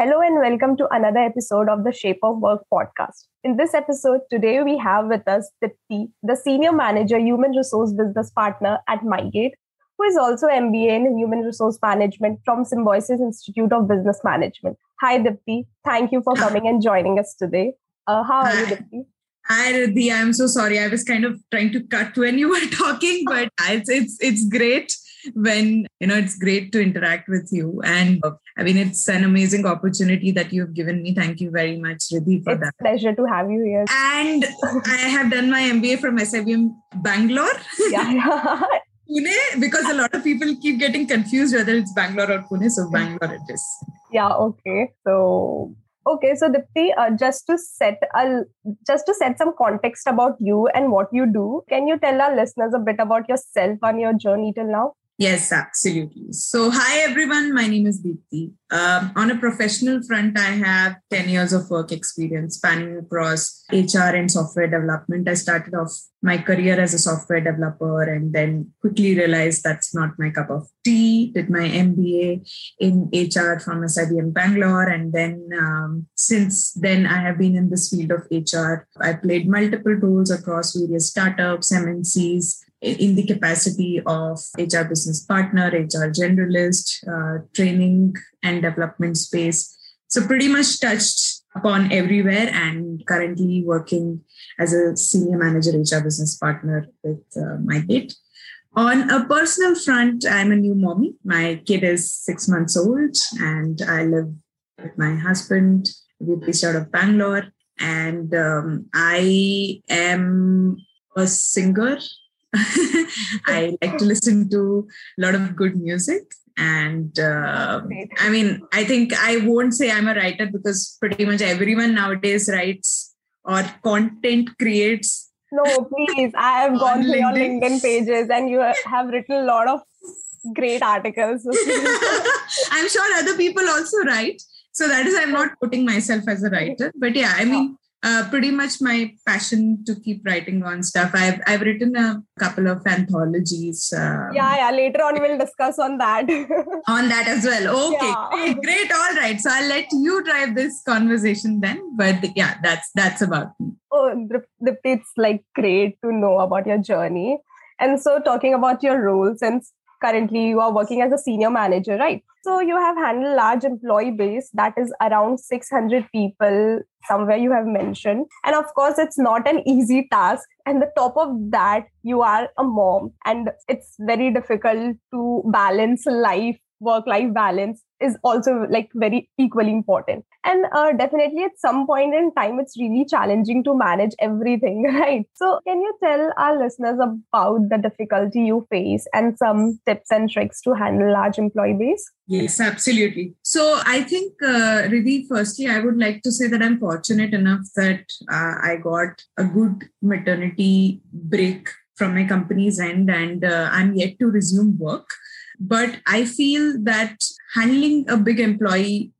Hello and welcome to another episode of the Shape of Work podcast. In this episode, today we have with us Deepti, the Senior Manager, Human Resource Business Partner at MyGate, who is also MBA in Human Resource Management from Symbiosis Institute of Business Management. Hi, Deepti. Thank you for coming and joining us today. How are you, Deepti? Hi, Riddhi. I'm so sorry. I was kind of trying to cut when you were talking, but it's great. When, it's great to interact with you. And it's an amazing opportunity that you've given me. Thank you very much, Riddhi, for that. It's a pleasure to have you here. And I have done my MBA from SIBM Bangalore. Yeah. Pune, because a lot of people keep getting confused whether it's Bangalore or Pune. So Bangalore it is. Yeah. Okay. So Deepti, just to set some context about you and what you do, can you tell our listeners a bit about yourself and your journey till now? Yes, absolutely. So hi everyone, my name is Deepti. On a professional front, I have 10 years of work experience spanning across HR and software development. I started off my career as a software developer and then quickly realized that's not my cup of tea. Did my MBA in HR from SIBM Bangalore. And then since then, I have been in this field of HR. I played multiple roles across various startups, MNCs, in the capacity of HR business partner, HR generalist, training and development space. So pretty much touched upon everywhere and currently working as a senior manager, HR business partner with MyGate. On a personal front, I'm a new mommy. My kid is 6 months old and I live with my husband. We're based out of Bangalore and I am a singer. I like to listen to a lot of good music and I think I won't say I'm a writer because pretty much everyone nowadays writes or content creates. No, please. I have gone through your LinkedIn pages and you have written a lot of great articles. I'm sure other people also write. So that is, I'm not putting myself as a writer. But yeah, pretty much my passion to keep writing on stuff. I've written a couple of anthologies. Later on we'll discuss on that. On that as well. Okay, yeah. Great. All right. So I'll let you drive this conversation then. But yeah, that's about me. Oh, it's great to know about your journey. And so talking about your role, since currently you are working as a senior manager, right? So you have handled large employee base that is around 600 people somewhere you have mentioned. And of course, it's not an easy task. And the top of that, you are a mom and it's very difficult to balance life. Work-life balance is also very equally important. And definitely at some point in time, it's really challenging to manage everything, right? So can you tell our listeners about the difficulty you face and some tips and tricks to handle large employee base? Yes, absolutely. So I think, Riddhi, firstly, I would like to say that I'm fortunate enough that I got a good maternity break from my company's end and I'm yet to resume work. But I feel that handling a big employee,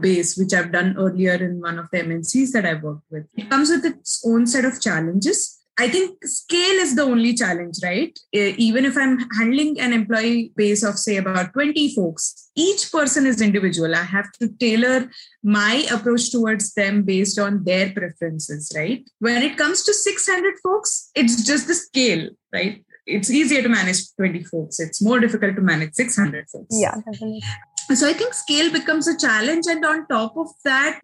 base, which I've done earlier in one of the MNCs that I worked with, it comes with its own set of challenges. I think scale is the only challenge, right? Even if I'm handling an employee base of, say, about 20 folks, each person is individual. I have to tailor my approach towards them based on their preferences, right? When it comes to 600 folks, it's just the scale, right? It's easier to manage 20 folks. It's more difficult to manage 600 folks. Yeah, definitely. So I think scale becomes a challenge. And on top of that,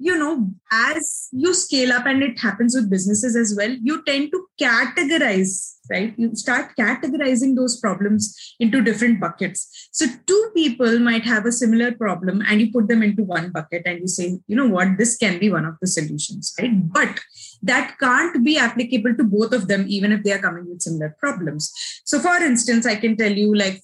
as you scale up and it happens with businesses as well, you tend to categorize right? You start categorizing those problems into different buckets. So two people might have a similar problem and you put them into one bucket and you say, you know what, this can be one of the solutions, right? But that can't be applicable to both of them, even if they are coming with similar problems. So for instance, I can tell you, like,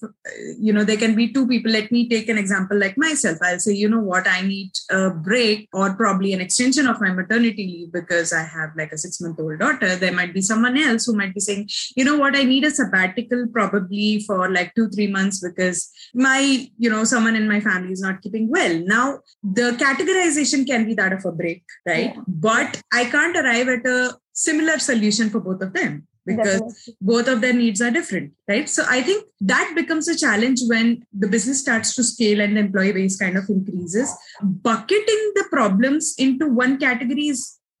you know, there can be two people. Let me take an example like myself. I'll say, you know what, I need a break or probably an extension of my maternity leave because I have like a 6-month-old daughter. There might be someone else who might be saying, you know what, I need a sabbatical probably for like 2-3 months because my, you know, someone in my family is not keeping well. Now, the categorization can be that of a break, right? Yeah. But I can't arrive at a similar solution for both of them because both of their needs are different, right? So I think that becomes a challenge when the business starts to scale and the employee base kind of increases. Bucketing the problems into one category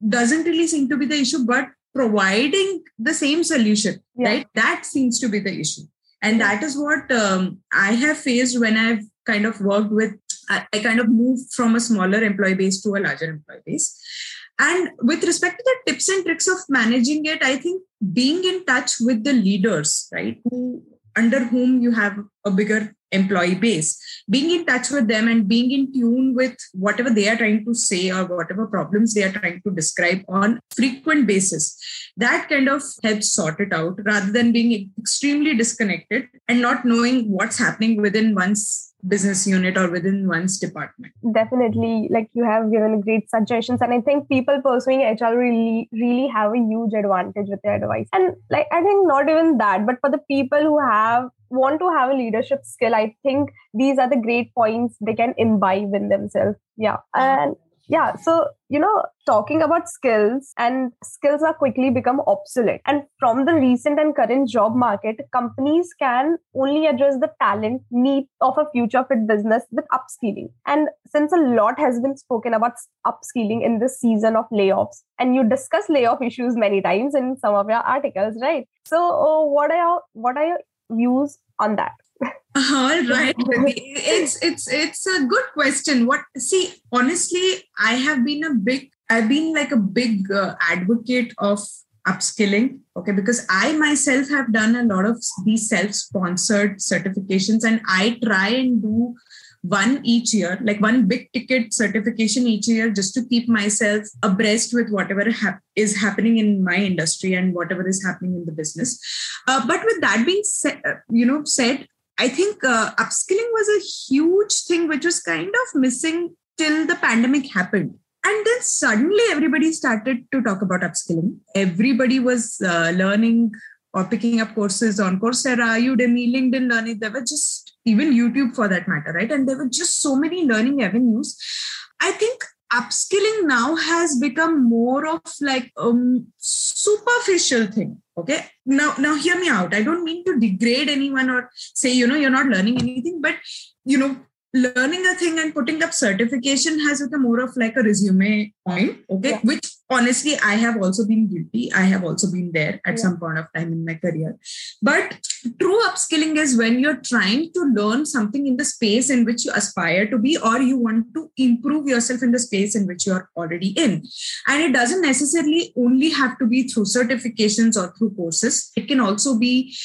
doesn't really seem to be the issue, but providing the same solution, right? That seems to be the issue. And that is what I have faced when I've kind of worked with, I kind of moved from a smaller employee base to a larger employee base. And with respect to the tips and tricks of managing it, I think being in touch with the leaders, right, under whom you have a bigger employee base, being in touch with them and being in tune with whatever they are trying to say or whatever problems they are trying to describe on a frequent basis, that kind of helps sort it out rather than being extremely disconnected and not knowing what's happening within one's business unit or within one's department. Definitely, like you have given great suggestions, and I think people pursuing HR really have a huge advantage with their advice. And like, I think not even that, but for the people who want to have a leadership skill, I think these are the great points they can imbibe in themselves. Yeah. And yeah, so, you know, talking about skills, and skills are quickly become obsolete. And from the recent and current job market, companies can only address the talent need of a future fit business with upskilling. And since a lot has been spoken about upskilling in this season of layoffs, and you discuss layoff issues many times in some of your articles, right? So what are your views on that? All right. It's a good question. Honestly, I've been like a big advocate of upskilling. Okay. Because I myself have done a lot of these self-sponsored certifications, and I try and do one each year, like one big ticket certification each year, just to keep myself abreast with whatever is happening in my industry and whatever is happening in the business. But with that being said, I think upskilling was a huge thing, which was kind of missing till the pandemic happened. And then suddenly everybody started to talk about upskilling. Everybody was learning or picking up courses on Coursera, Udemy, LinkedIn Learning. There were just, even YouTube for that matter, right? And there were just so many learning avenues. I think upskilling now has become more of like a superficial thing. Okay. Now hear me out. I don't mean to degrade anyone or say, you know, you're not learning anything, but, you know, learning a thing and putting up certification has become more of like a resume point. Okay. Yeah. Which honestly, I have also been guilty. I have also been there at some point of time in my career. But true upskilling is when you're trying to learn something in the space in which you aspire to be, or you want to improve yourself in the space in which you're already in. And it doesn't necessarily only have to be through certifications or through courses. It can also be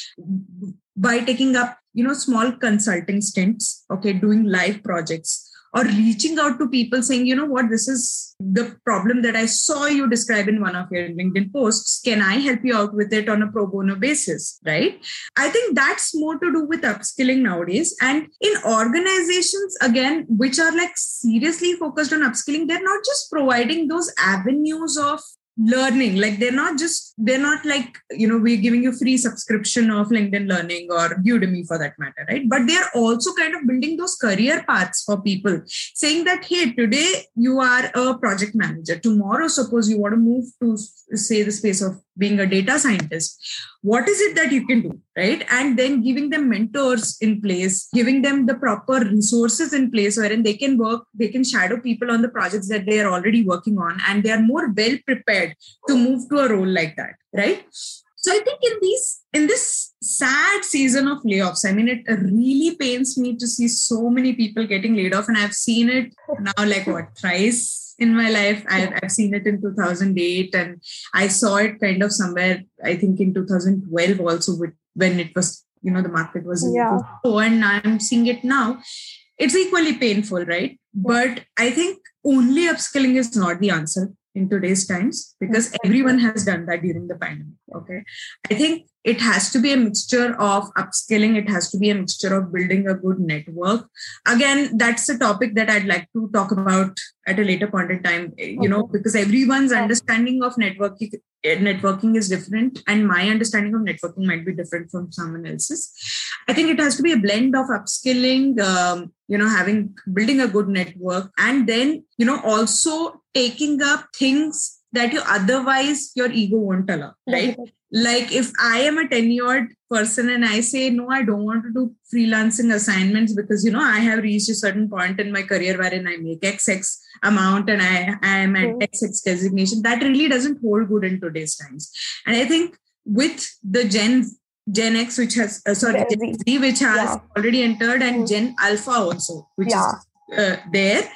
by taking up, you know, small consulting stints, okay, doing live projects, or reaching out to people saying, you know what, this is the problem that I saw you describe in one of your LinkedIn posts. Can I help you out with it on a pro bono basis, right? I think that's more to do with upskilling nowadays. And in organizations, again, which are like seriously focused on upskilling, they're not just providing those avenues of learning. Like they're not like, you know, we're giving you free subscription of LinkedIn Learning or Udemy for that matter, right? But they're also kind of building those career paths for people, saying that, hey, today you are a project manager. Tomorrow, suppose you want to move to, say, the space of being a data scientist. What is it that you can do, right? And then giving them mentors in place, giving them the proper resources in place wherein they can work, they can shadow people on the projects that they are already working on, and they are more well prepared to move to a role like that, right? So I think in this sad season of layoffs, I mean, it really pains me to see so many people getting laid off, and I've seen it now like what, thrice in my life. I've seen it in 2008, and I saw it kind of somewhere, I think in 2012 also, when it was, you know, the market was, yeah. And I'm seeing it now. It's equally painful, right? But I think only upskilling is not the answer in today's times, because everyone has done that during the pandemic. Okay. I think it has to be a mixture of upskilling. It has to be a mixture of building a good network. Again, that's a topic that I'd like to talk about at a later point in time, you know, because everyone's understanding of networking is different, and my understanding of networking might be different from someone else's. I think it has to be a blend of upskilling, you know, building a good network, and then, you know, also taking up things that you otherwise your ego won't allow, right? Like if I am a tenured person and I say, no, I don't want to do freelancing assignments because, you know, I have reached a certain point in my career wherein I make XX amount and I am at XX designation, that really doesn't hold good in today's times. And I think with the Gen X, which has, Gen Z, which has already entered, and Gen Alpha also, which is there,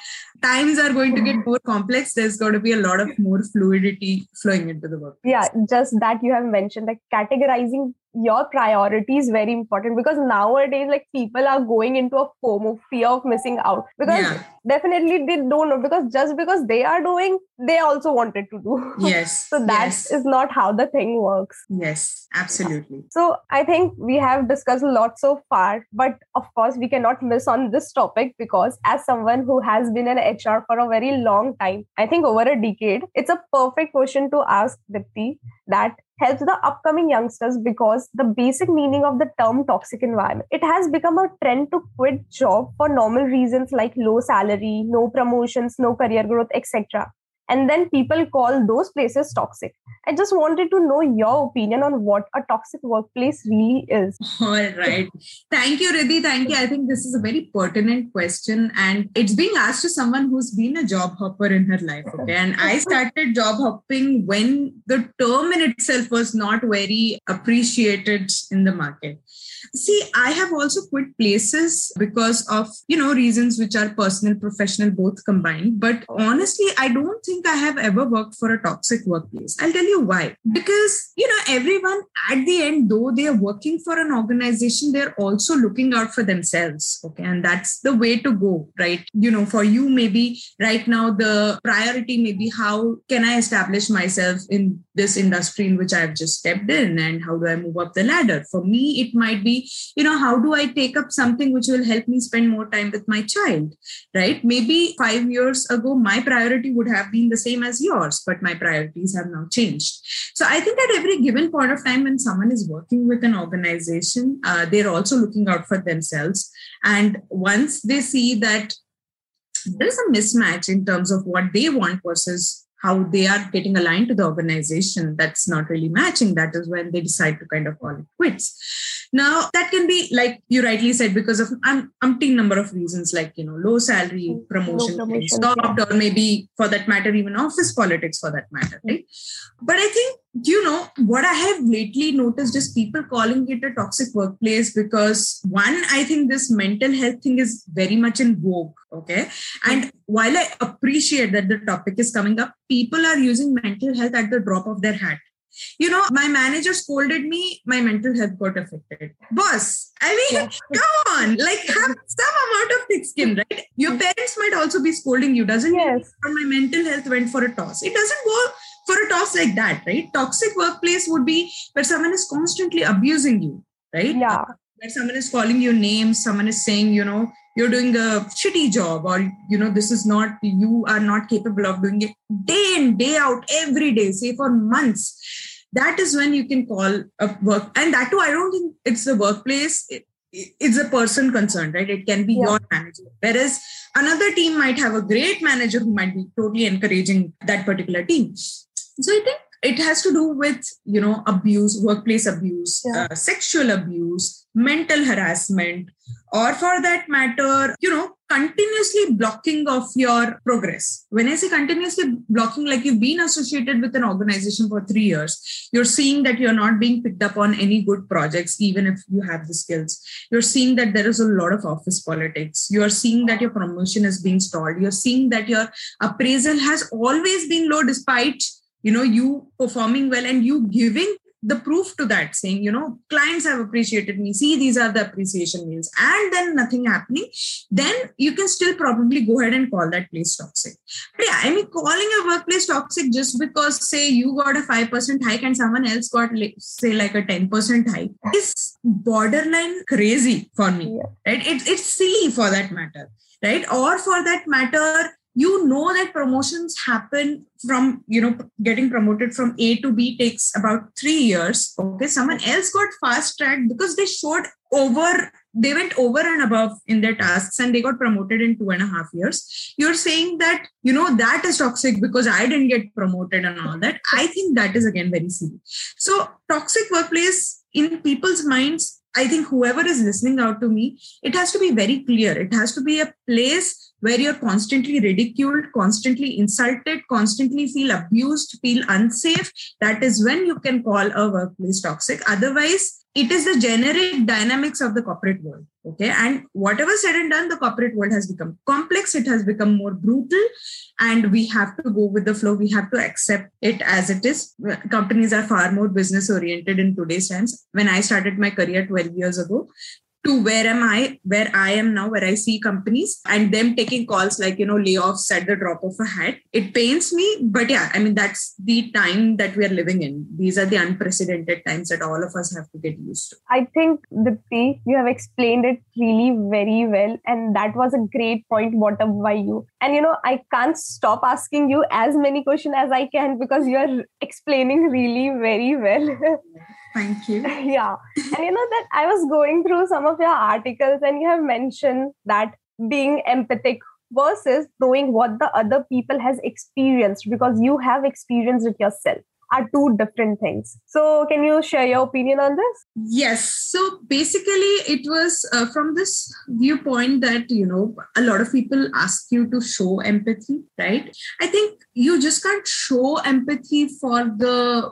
times are going to get more complex. There's got to be a lot of more fluidity flowing into the work. Yeah, just that you have mentioned, like categorizing your priorities is very important, because nowadays, like people are going into a FOMO, fear of missing out, because definitely they don't know, because just because they are doing, they also wanted to do. Yes. So that is not how the thing works. Yes, absolutely. So I think we have discussed a lot so far, but of course we cannot miss on this topic, because as someone who has been an HR for a very long time, I think over a decade, it's a perfect question to ask Deepti that helps the upcoming youngsters, because the basic meaning of the term toxic environment, it has become a trend to quit job for normal reasons like low salary, no promotions, no career growth, etc. And then people call those places toxic. I just wanted to know your opinion on what a toxic workplace really is. All right. Thank you, Riddhi. Thank you. I think this is a very pertinent question, and it's being asked to someone who's been a job hopper in her life. Okay. And I started job hopping when the term in itself was not very appreciated in the market. See, I have also quit places because of, you know, reasons which are personal, professional, both combined. But honestly, I don't think I have ever worked for a toxic workplace. I'll tell you why. Because, you know, everyone at the end, though they are working for an organization, they're also looking out for themselves. Okay. And that's the way to go, right? You know, for you, maybe right now, the priority may be how can I establish myself in this industry in which I've just stepped in, and how do I move up the ladder? For me, it might be, you know, how do I take up something which will help me spend more time with my child, right? Maybe 5 years ago, my priority would have been the same as yours, but my priorities have now changed. So I think at every given point of time when someone is working with an organization, they're also looking out for themselves. And once they see that there's a mismatch in terms of what they want versus how they are getting aligned to the organization, that's not really matching, that is when they decide to kind of call it quits. Now, that can be, like you rightly said, because of an umpteen number of reasons, like, you know, low salary, promotion, stopped, or maybe for that matter, even office politics for that matter, right? But I think, you know, what I have lately noticed is people calling it a toxic workplace because, one, I think this mental health thing is very much in vogue, okay? And while I appreciate that the topic is coming up, people are using mental health at the drop of their hat. You know, my manager scolded me, my mental health got affected. Boss, I mean, come on, like have some amount of thick skin, right? Your parents might also be scolding you, doesn't it? Or my mental health went for a toss. It doesn't go for a toss like that, right? Toxic workplace would be where someone is constantly abusing you, right? Yeah. Where someone is calling you names, someone is saying, you know, you're doing a shitty job, or, you know, this is not, you are not capable of doing it day in, day out, every day, say for months. That is when you can call a work. And that too, I don't think it's the workplace. It's a person concerned, right? It can be your manager. Whereas another team might have a great manager who might be totally encouraging that particular team. So I think it has to do with, you know, abuse, workplace abuse, sexual abuse, mental harassment, or for that matter, you know, continuously blocking of your progress. When I say continuously blocking, like you've been associated with an organization for 3 years, you're seeing that you're not being picked up on any good projects, even if you have the skills. You're seeing that there is a lot of office politics. You're seeing that your promotion is being stalled. You're seeing that your appraisal has always been low despite, you know, you performing well and you giving the proof to that, saying, you know, clients have appreciated me. See, these are the appreciation meals, and then nothing happening. Then you can still probably go ahead and call that place toxic. But yeah, I mean, calling a workplace toxic just because, say, you got a 5% hike and someone else got, say, like a 10% hike is borderline crazy for me, right? It's silly for that matter, right? Or for that matter, you know that promotions happen from, you know, getting promoted from A to B takes about 3 years. Okay. Someone else got fast tracked because they showed over, they went over and above in their tasks and they got promoted in 2.5 years. You're saying that, you know, that is toxic because I didn't get promoted and all that. I think that is again very silly. So toxic workplace in people's minds, I think whoever is listening out to me, it has to be very clear. It has to be a place where you're constantly ridiculed, constantly insulted, constantly feel abused, feel unsafe. That is when you can call a workplace toxic. Otherwise, it is the generic dynamics of the corporate world. Okay. And whatever said and done, the corporate world has become complex. It has become more brutal and we have to go with the flow. We have to accept it as it is. Companies are far more business oriented in today's times. When I started my career 12 years ago, to where I am now, where I see companies and them taking calls like, you know, layoffs at the drop of a hat. It pains me, but yeah, I mean, that's the time that we are living in. These are the unprecedented times that all of us have to get used to. I think, Deepti, you have explained it really very well. And that was a great point brought up by you. And, you know, I can't stop asking you as many questions as I can because you're explaining really very well. Thank you. Yeah. And you know that I was going through some of your articles and you have mentioned that being empathic versus knowing what the other people has experienced because you have experienced it yourself are two different things. So can you share your opinion on this? Yes. So basically it was from this viewpoint that, you know, a lot of people ask you to show empathy, right? I think you just can't show empathy for the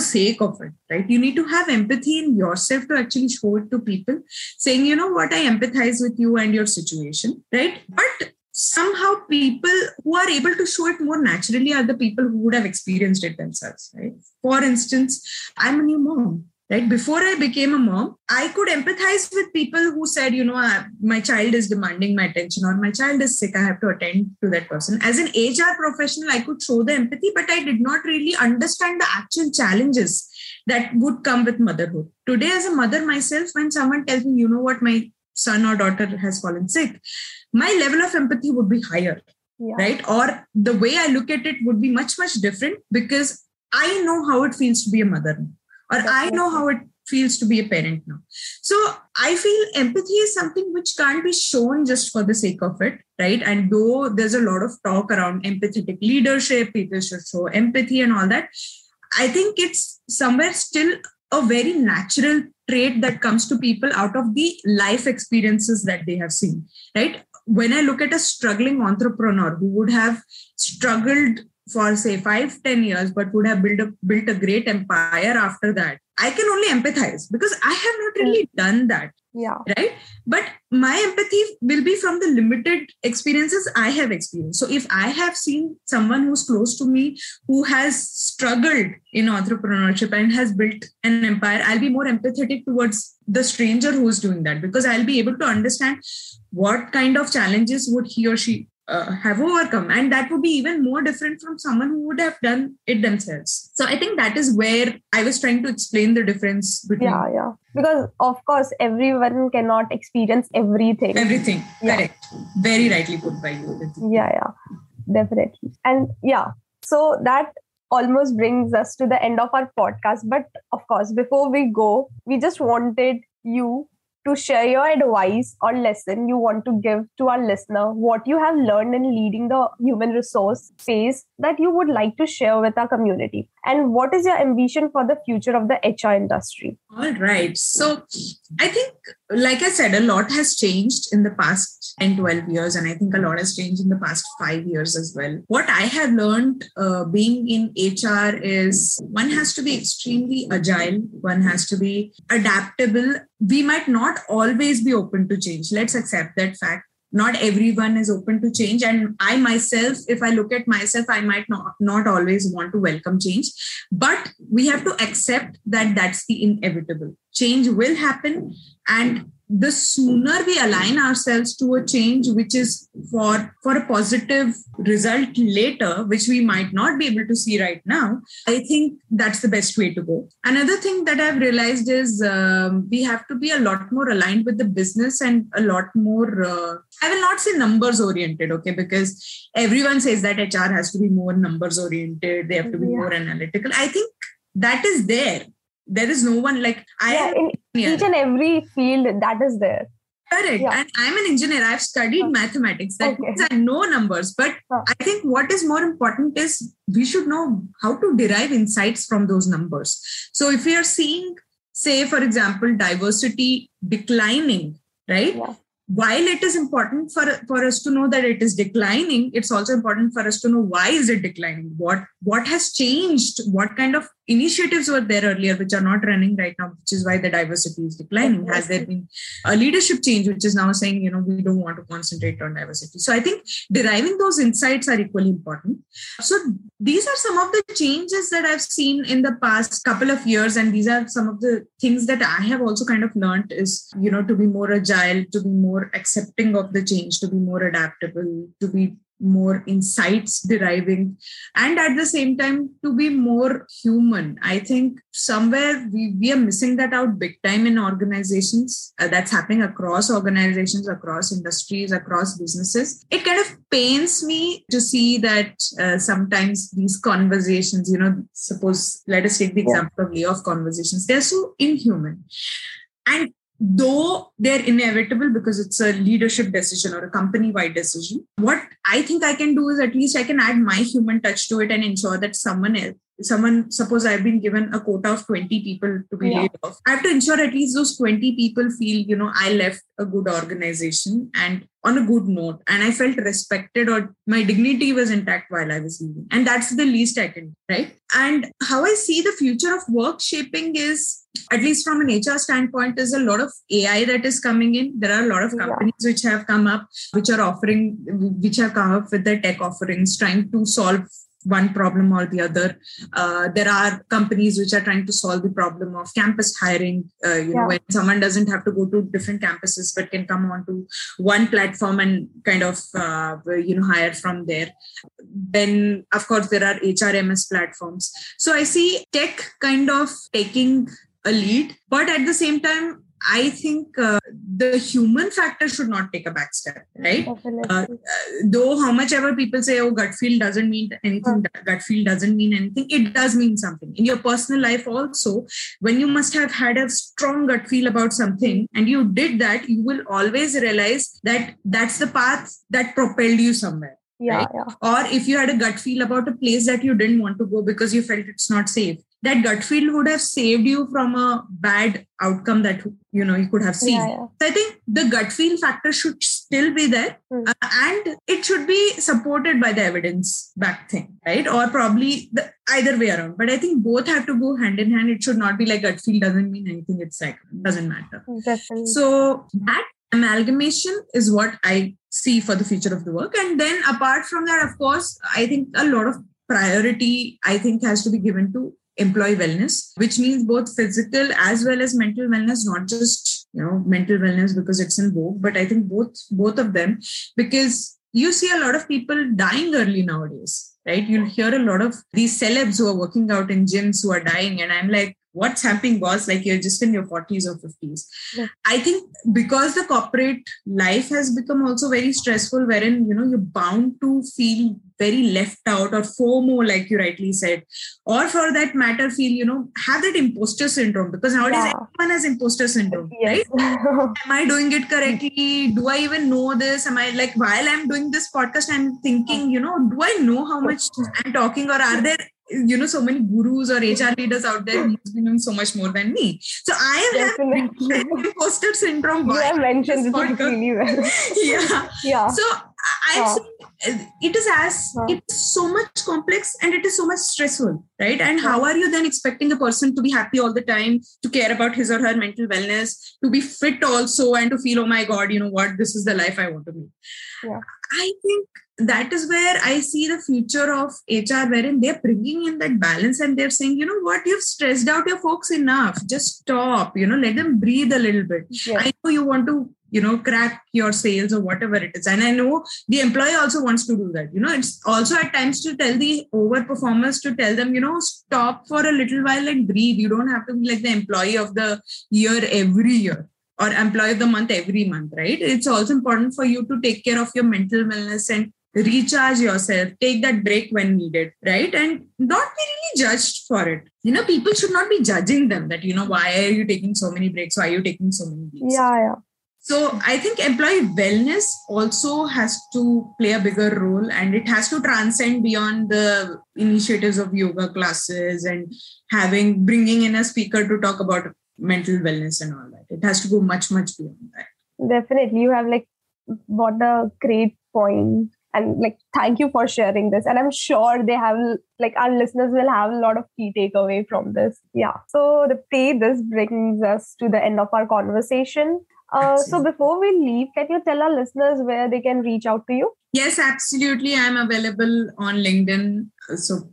sake of it, right? You need to have empathy in yourself to actually show it to people, saying, you know what, I empathize with you and your situation, right? But somehow people who are able to show it more naturally are the people who would have experienced it themselves, right? For instance, I'm a new mom. Right? Before I became a mom, I could empathize with people who said, you know, my child is demanding my attention or my child is sick. I have to attend to that person. As an HR professional, I could show the empathy, but I did not really understand the actual challenges that would come with motherhood. Today, as a mother myself, when someone tells me, you know what, my son or daughter has fallen sick, my level of empathy would be higher, right? Or the way I look at it would be much, much different because I know how it feels to be a mother. Or I know how it feels to be a parent now. So I feel empathy is something which can't be shown just for the sake of it, right? And though there's a lot of talk around empathetic leadership, people should show empathy and all that, I think it's somewhere still a very natural trait that comes to people out of the life experiences that they have seen, right? When I look at a struggling entrepreneur who would have struggled for say 5-10 years, but would have built a great empire after that. I can only empathize because I have not really done that. Yeah. Right. But my empathy will be from the limited experiences I have experienced. So if I have seen someone who's close to me, who has struggled in entrepreneurship and has built an empire, I'll be more empathetic towards the stranger who's doing that because I'll be able to understand what kind of challenges would he or she have overcome, and that would be even more different from someone who would have done it themselves. So I think that is where I was trying to explain the difference between. Yeah. Because of course, everyone cannot experience everything. Everything, correct. Very rightly put by you. Yeah, definitely. And yeah, so that almost brings us to the end of our podcast. But of course, before we go, we just wanted you to share your advice or lesson you want to give to our listener, what you have learned in leading the human resource space that you would like to share with our community, and what is your ambition for the future of the HR industry? All right. So I think, like I said, a lot has changed in the past 10, 12 years. And I think a lot has changed in the past 5 years as well. What I have learned being in HR is one has to be extremely agile. One has to be adaptable. We might not always be open to change. Let's accept that fact. Not everyone is open to change. And I myself, if I look at myself, I might not always want to welcome change. But we have to accept that that's the inevitable. Change will happen. And the sooner we align ourselves to a change, which is for a positive result later, which we might not be able to see right now, I think that's the best way to go. Another thing that I've realized is we have to be a lot more aligned with the business and a lot more, I will not say numbers oriented, okay, because everyone says that HR has to be more numbers oriented. They have to be more analytical. I think that is there. There is no one like I am in each and every field that is there. Correct. Yeah. And I'm an engineer. I've studied mathematics. That means I know numbers. But I think what is more important is we should know how to derive insights from those numbers. So if we are seeing, say, for example, diversity declining, right? Yeah. While it is important for us to know that it is declining, it's also important for us to know why is it declining? What has changed? What kind of initiatives were there earlier which are not running right now, which is why the diversity is declining? Has there been a leadership change which is now saying, you know, we don't want to concentrate on diversity? So I think deriving those insights are equally important. So these are some of the changes that I've seen in the past couple of years. And these are some of the things that I have also kind of learned is, you know, to be more agile, to be more accepting of the change, to be more adaptable, to be more insights deriving, and at the same time to be more human. I think somewhere we are missing that out big time in organizations. That's happening across organizations, across industries, across businesses. It kind of pains me to see that sometimes these conversations, you know, suppose let us take the example of layoff conversations. They're so inhuman. And though they're inevitable because it's a leadership decision or a company-wide decision, what I think I can do is at least I can add my human touch to it and ensure that someone, suppose I've been given a quota of 20 people to be laid off. I have to ensure at least those 20 people feel, you know, I left a good organization and on a good note, and I felt respected or my dignity was intact while I was leaving. And that's the least I can do, right? And how I see the future of work shaping is, at least from an HR standpoint, is a lot of AI that is coming in. There are a lot of companies which have come up, which have come up with their tech offerings, trying to solve one problem or the other. There are companies which are trying to solve the problem of campus hiring, you know, when someone doesn't have to go to different campuses, but can come onto one platform and kind of, hire from there. Then, of course, there are HRMS platforms. So I see tech kind of taking a lead, but at the same time, I think the human factor should not take a back step, right? Though how much ever people say, oh, gut feel doesn't mean anything, gut feel doesn't mean anything. It does mean something. In your personal life also, when you must have had a strong gut feel about something and you did that, you will always realize that that's the path that propelled you somewhere. Yeah, right? Or if you had a gut feel about a place that you didn't want to go because you felt it's not safe, that gut feel would have saved you from a bad outcome that, you know, you could have seen. So I think the gut feel factor should still be there and it should be supported by the evidence back thing, right? Or probably either way around. But I think both have to go hand in hand. It should not be like gut feel doesn't mean anything. It's like, doesn't matter. Definitely. So that amalgamation is what I see for the future of the work. And then apart from that, of course, I think a lot of priority, I think, has to be given to employee wellness, which means both physical as well as mental wellness, not just, you know, mental wellness because it's in vogue, but I think both of them, because you see a lot of people dying early nowadays, right? You'll hear a lot of these celebs who are working out in gyms who are dying. And I'm like, what's happening, boss? Like, you're just in your 40s or 50s. Yeah. I think because the corporate life has become also very stressful, wherein, you know, you're bound to feel very left out or FOMO, like you rightly said, or for that matter, feel, you know, have that imposter syndrome, because nowadays everyone has imposter syndrome, right? Am I doing it correctly? Do I even know this? Am I, like, while I'm doing this podcast, I'm thinking, you know, do I know how much I'm talking, or are there, you know, so many gurus or HR leaders out there who's been doing so much more than me. So I am having imposter syndrome. You have mentioned this really well. So I think it is as it's so much complex and it is so much stressful, right? And how are you then expecting a person to be happy all the time, to care about his or her mental wellness, to be fit also, and to feel, oh my God, you know what, this is the life I want to live. Yeah. I think that is where I see the future of HR, wherein they're bringing in that balance and they're saying, you know what, you've stressed out your folks enough. Just stop, you know, let them breathe a little bit. Yes. I know you want to, you know, crack your sales or whatever it is. And I know the employee also wants to do that. You know, it's also at times to tell the overperformers, to tell them, you know, stop for a little while and breathe. You don't have to be like the employee of the year every year, or employee of the month every month, right? It's also important for you to take care of your mental wellness and recharge yourself, take that break when needed, right? And not be really judged for it. You know, people should not be judging them that, you know, why are you taking so many breaks? Why are you taking so many breaks? Yeah. So I think employee wellness also has to play a bigger role, and it has to transcend beyond the initiatives of yoga classes and bringing in a speaker to talk about mental wellness and all that. It has to go much, much beyond that. Definitely. You have what a great point. And thank you for sharing this. And I'm sure they have, our listeners will have a lot of key takeaway from this. Yeah. So Deepti, this brings us to the end of our conversation. So before we leave, can you tell our listeners where they can reach out to you? Yes, absolutely. I'm available on LinkedIn. So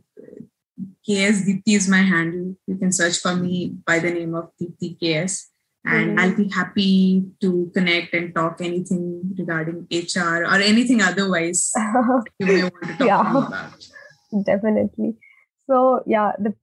KS Deepti is my handle. You can search for me by the name of Deepti K S. And I'll be happy to connect and talk anything regarding HR or anything otherwise you may want to talk to me about. Definitely. So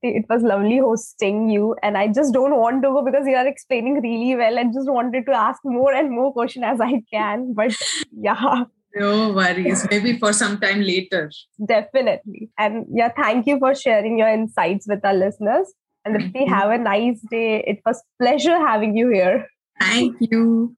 it was lovely hosting you, and I just don't want to go because you are explaining really well and just wanted to ask more and more questions as I can. But no worries. Maybe for some time later. Definitely. And thank you for sharing your insights with our listeners. And Deepti, have a nice day. It was a pleasure having you here. Thank you.